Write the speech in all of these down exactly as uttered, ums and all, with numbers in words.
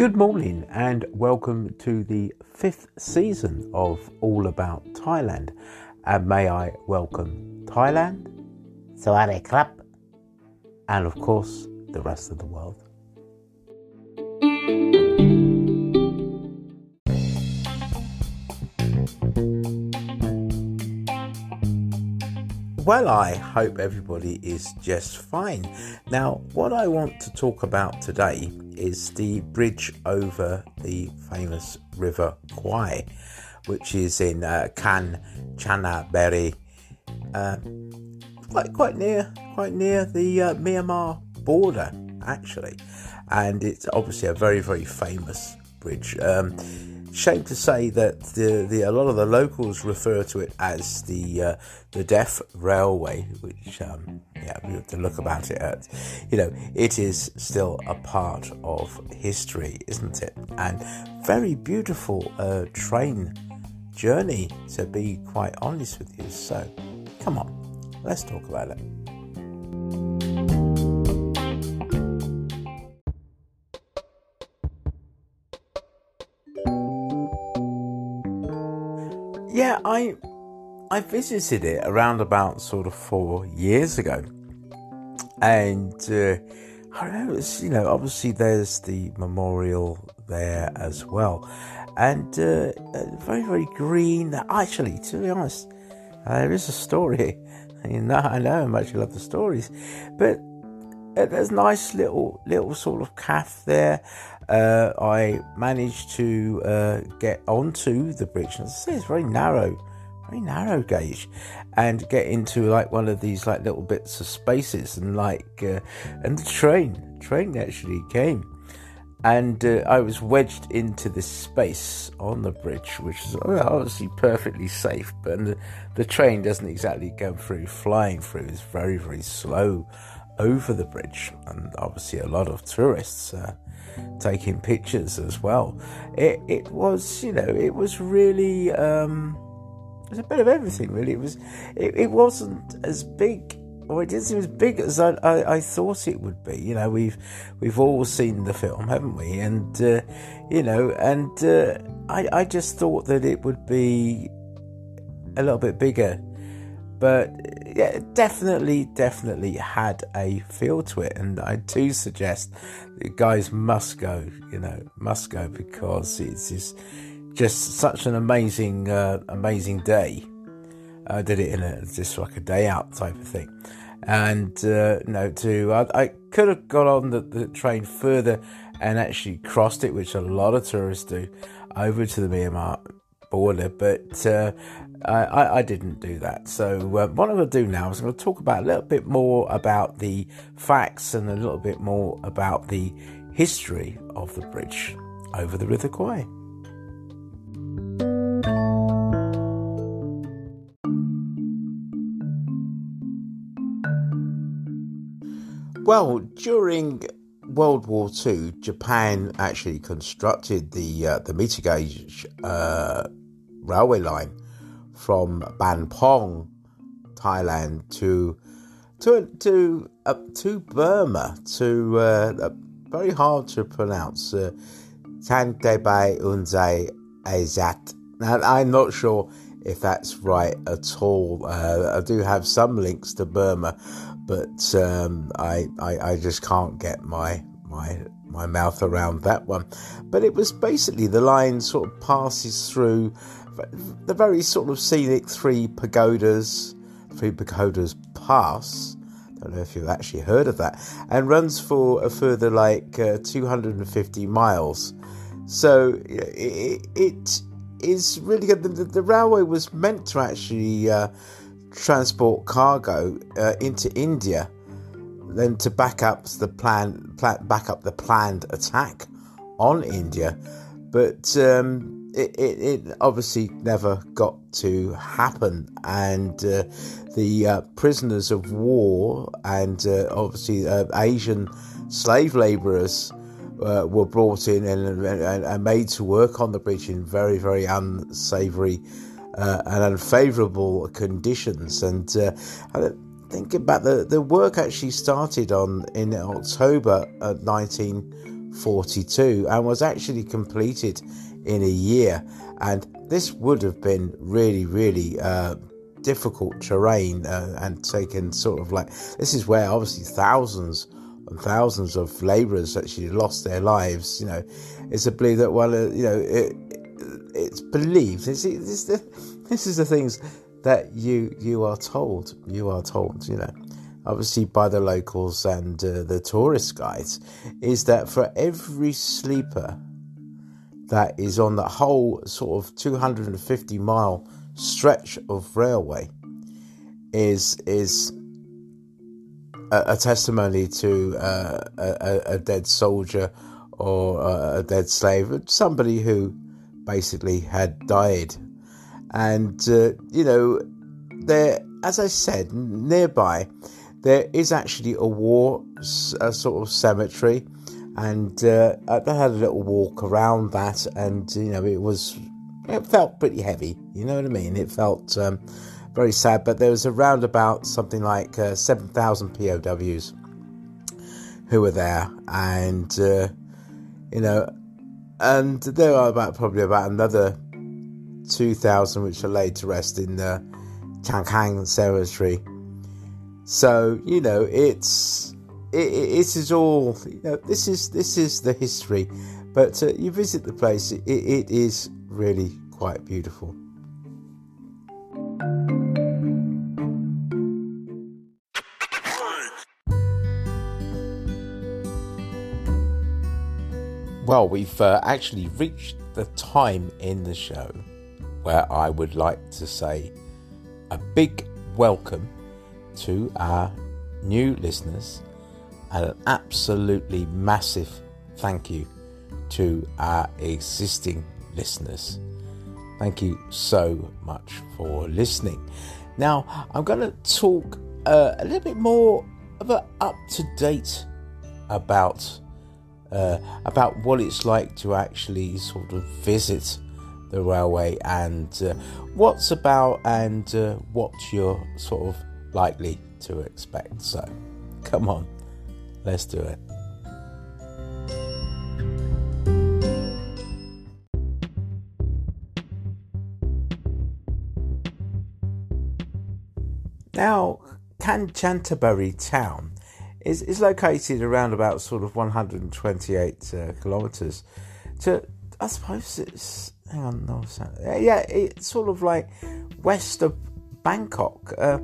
Good morning and welcome to the fifth season of All About Thailand. And may I welcome Thailand, Sawadee Krap, and of course the rest of the world. Well, I hope everybody is just fine. Now, what I want to talk about today is the bridge over the famous River Kwai, which is in uh, Kanchanaburi, uh, quite quite near, quite near the uh, Myanmar border, actually. And it's obviously a very, very famous bridge. Um, Shame to say that the, the a lot of the locals refer to it as the uh, the Death Railway, which um, yeah, we have to look about it at. You know, it is still a part of history, isn't it? And very beautiful uh, train journey, to be quite honest with you. So, come on, let's talk about it. Yeah, I I visited it around about sort of four years ago, and uh, I remember, it's, you know, obviously there's the memorial there as well, and uh, very, very green. Actually, to be honest, uh, there is a story, you know, I know I much love the stories, but uh, there's a nice little, little sort of cafe there. Uh, I managed to uh, get onto the bridge. As I say, it's very narrow, very narrow gauge, and get into like one of these like little bits of spaces, and like uh, and the train, train actually came, and uh, I was wedged into this space on the bridge, which is obviously perfectly safe, but the, the train doesn't exactly go through, flying through. It's very, very slow over the bridge, and obviously a lot of tourists uh, taking pictures as well. It it was, you know, it was really um, it was a bit of everything really. It was it, it wasn't as big, or it didn't seem as big as I, I, I thought it would be. You know, we've we've all seen the film, haven't we? And uh, you know, and uh, I I just thought that it would be a little bit bigger. But yeah, it definitely, definitely had a feel to it. And I do suggest that guys must go, you know, must go, because it's just, just such an amazing, uh, amazing day. I did it in a, just like a day out type of thing. And, uh, no, to, I, I could have got on the, the train further and actually crossed it, which a lot of tourists do, over to the Myanmar border, but uh, I, I didn't do that. So uh, what I'm going to do now is I'm going to talk about a little bit more about the facts and a little bit more about the history of the bridge over the River Kwai. Well, during World War Two, Japan actually constructed the uh, the meter gauge uh, railway line from Ban Pong, Thailand, to to to up uh, to Burma, to uh, uh, very hard to pronounce, uh, Tanke Bai Unze Azat. Now, I'm not sure if that's right at all. Uh, I do have some links to Burma, but um, I, I I just can't get my my my mouth around that one. But it was basically, the line sort of passes through the very sort of scenic Three Pagodas, Three Pagodas Pass. I don't know if you've actually heard of that, and runs for a further like uh, two hundred fifty miles. So it, it is really good. The, the, the railway was meant to actually uh, transport cargo uh, into India, then to back up the plan, plan, back up the planned attack on India, but. Um, It, it, it obviously never got to happen, and uh, the uh, prisoners of war and uh, obviously uh, Asian slave labourers uh, were brought in and, and, and made to work on the bridge in very, very unsavoury uh, and unfavourable conditions. And uh, I think about the the work actually started on in October of nineteen forty-two and was actually completed in a year. And this would have been really, really uh, difficult terrain uh, and taken sort of like, this is where obviously thousands and thousands of labourers actually lost their lives. You know, it's a belief that, well, uh, you know, it, it's believed. It's, it's the, this is the things that you you are told, you are told, you know, obviously by the locals and uh, the tourist guides, is that for every sleeper that is on the whole sort of two hundred fifty mile stretch of railway is is a, a testimony to uh, a, a dead soldier or a dead slave, somebody who basically had died. And, uh, you know, there, as I said, nearby, there is actually a war a sort of cemetery. And uh, I had a little walk around that. And, you know, it was, it felt pretty heavy. You know what I mean? It felt um, very sad. But there was around about something like uh, seven thousand P O Ws who were there. And, uh, you know, and there are about probably about another two thousand which are laid to rest in the Changkang Cemetery. So, you know, it's it, it, it is all, you know, this is this is the history. But uh, you visit the place, it, it is really quite beautiful. Well, we've uh, actually reached the time in the show where I would like to say a big welcome to our new listeners and an absolutely massive thank you to our existing listeners. Thank you so much for listening. Now, I'm going to talk uh, a little bit more of an up-to-date about uh, about what it's like to actually sort of visit the railway and uh, what's about and uh, what you're sort of likely to expect. So come on, let's do it. Now, Kanchanaburi town is, is located around about sort of one hundred twenty-eight uh, kilometres to, I suppose it's, hang on, no, yeah, it's sort of like west of Bangkok. Uh,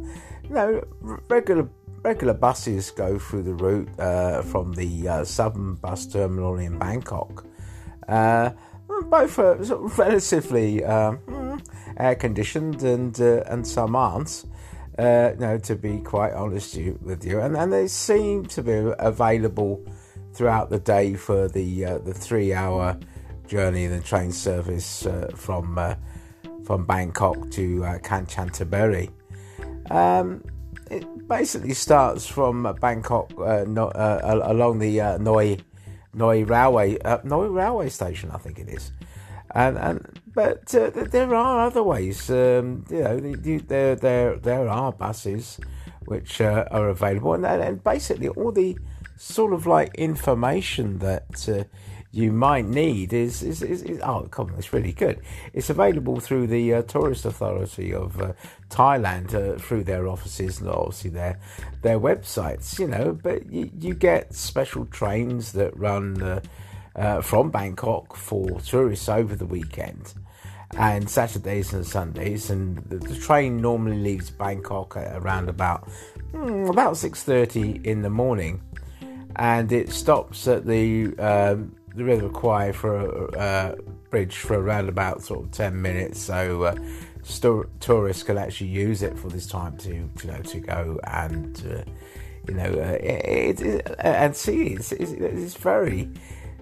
you know, regular regular buses go through the route uh, from the uh, southern bus terminal in Bangkok. Uh, both are sort of relatively um, air conditioned, and uh, and some aren't. Uh, you know, to be quite honest with you, and and they seem to be available throughout the day for the uh, the three hour. Journey in the train service uh, from uh, from Bangkok to uh, Kanchanaburi. Um, it basically starts from Bangkok uh, no, uh, along the uh, Noi Noi Railway uh, Noi Railway Station, I think it is. And and but uh, there are other ways. Um, you know, there there there are buses which uh, are available, and and basically all the sort of like information that. Uh, you might need is, is, is, is oh come on, it's really good. It's available through the uh, Tourist Authority of uh, Thailand uh, through their offices and obviously their their websites, you know. But you, you get special trains that run uh, uh, from Bangkok for tourists over the weekend and Saturdays and Sundays, and the, the train normally leaves Bangkok at around about mm, about six thirty in the morning, and it stops at the um, the River Kwai for a uh, bridge for around about sort of ten minutes, so uh, stu- tourists can actually use it for this time to, you know, to go and uh, you know uh, it, it, and see it's, it's, it's very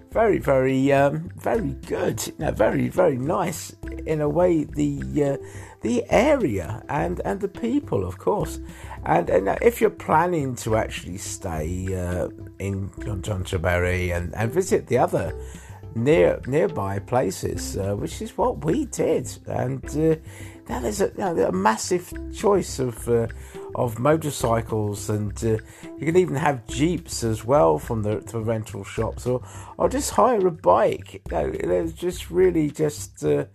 very very um, very good, you know, very very nice in a way, the uh, the area and and the people, of course. And, and if you're planning to actually stay uh, in Kanchanaburi and, and visit the other near nearby places, uh, which is what we did. And uh, now there's a, you know, a massive choice of uh, of motorcycles, and uh, you can even have jeeps as well from the, the rental shops, or or just hire a bike. You know, there's just really just. Uh,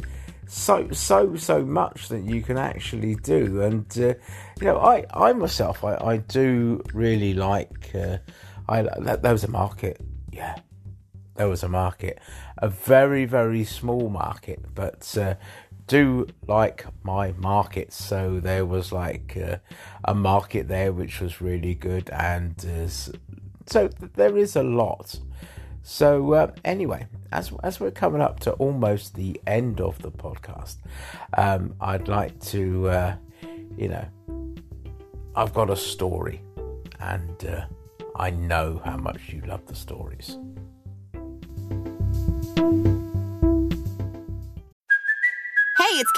so so so much that you can actually do. And uh, you know, I I myself I, I do really like uh, I that there was a market yeah there was a market a very very small market, but uh, do like my markets. So there was like uh, a market there which was really good, and uh, so there is a lot. So uh, anyway, as as we're coming up to almost the end of the podcast, um, I'd like to, uh, you know, I've got a story, and uh, I know how much you love the stories. Hey, it's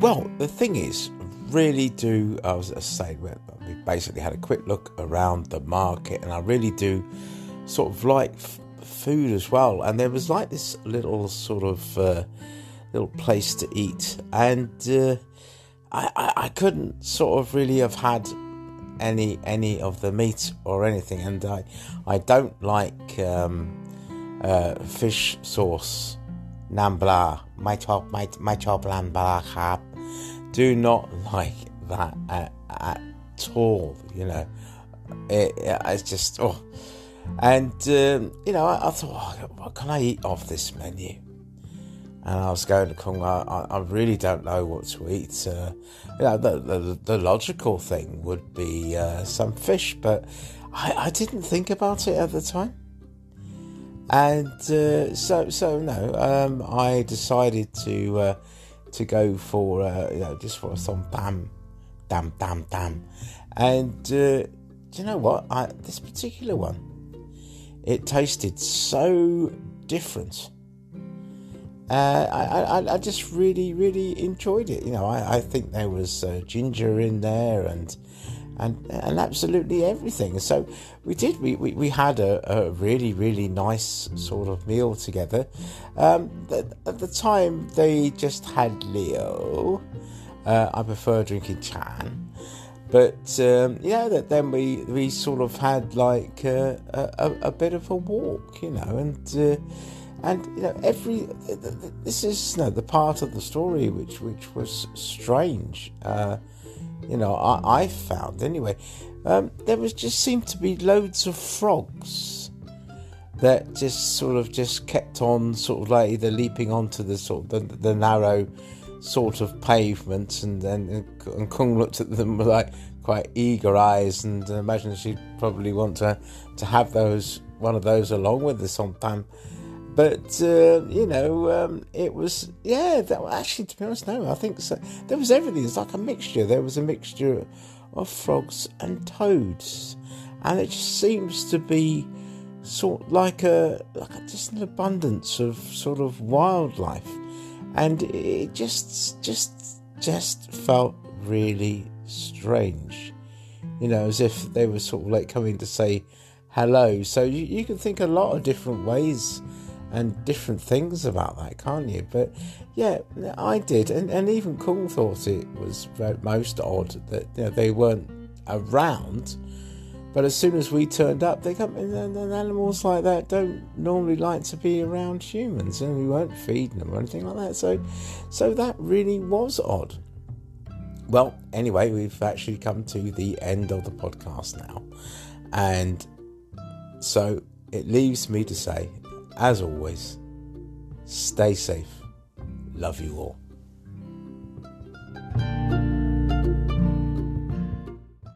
Well, the thing is, really do, I was saying, we basically had a quick look around the market, and I really do sort of like f- food as well. And there was like this little sort of uh, little place to eat, and uh, I, I, I couldn't sort of really have had any any of the meat or anything. And I, I don't like um, uh, fish sauce, nam pla, my chop, my my chop, nam pla, crab. Do not like that at, at all, you know. It, it's just, oh. And, um, you know, I, I thought, oh, what can I eat off this menu? And I was going to Kung, I, I really don't know what to eat. Uh, you know, the, the, the logical thing would be uh, some fish, but I, I didn't think about it at the time. And uh, so, so no, um, I decided to... Uh, to go for, uh, you know, just for some bam, damn, damn, damn. And uh, do you know what? I, this particular one, it tasted so different. Uh, I, I, I just really, really enjoyed it. You know, I, I think there was uh, ginger in there, and and and absolutely everything. So we did. We we, we had a, a really, really nice sort of meal together. Um, the, at the time, they just had Leo. Uh, I prefer drinking Chan, but um, you know that then we we sort of had like uh, a a bit of a walk, you know, and. Uh, And you know, every this is you know, the part of the story which which was strange. Uh, you know, I, I found anyway. Um, there was just seemed to be loads of frogs that just sort of just kept on sort of like either leaping onto the sort of the, the narrow sort of pavement, and then and Kung looked at them with like quite eager eyes, and I imagine she'd probably want to to have those one of those along with her sometime. But, uh, you know, um, it was, yeah, that, actually, to be honest, no, I think so. There was everything. It's like a mixture. There was a mixture of frogs and toads. And it just seems to be sort of like a, like a, just an abundance of sort of wildlife. And it just, just, just felt really strange. You know, as if they were sort of like coming to say hello. So you, you can think a lot of different ways and different things about that, can't you? But yeah, I did, and, and even Kung thought it was most odd that, you know, they weren't around. But as soon as we turned up, they come and, and animals like that don't normally like to be around humans, and we weren't feeding them or anything like that. So, so that really was odd. Well, anyway, we've actually come to the end of the podcast now, and so it leaves me to say, as always, stay safe. Love you all.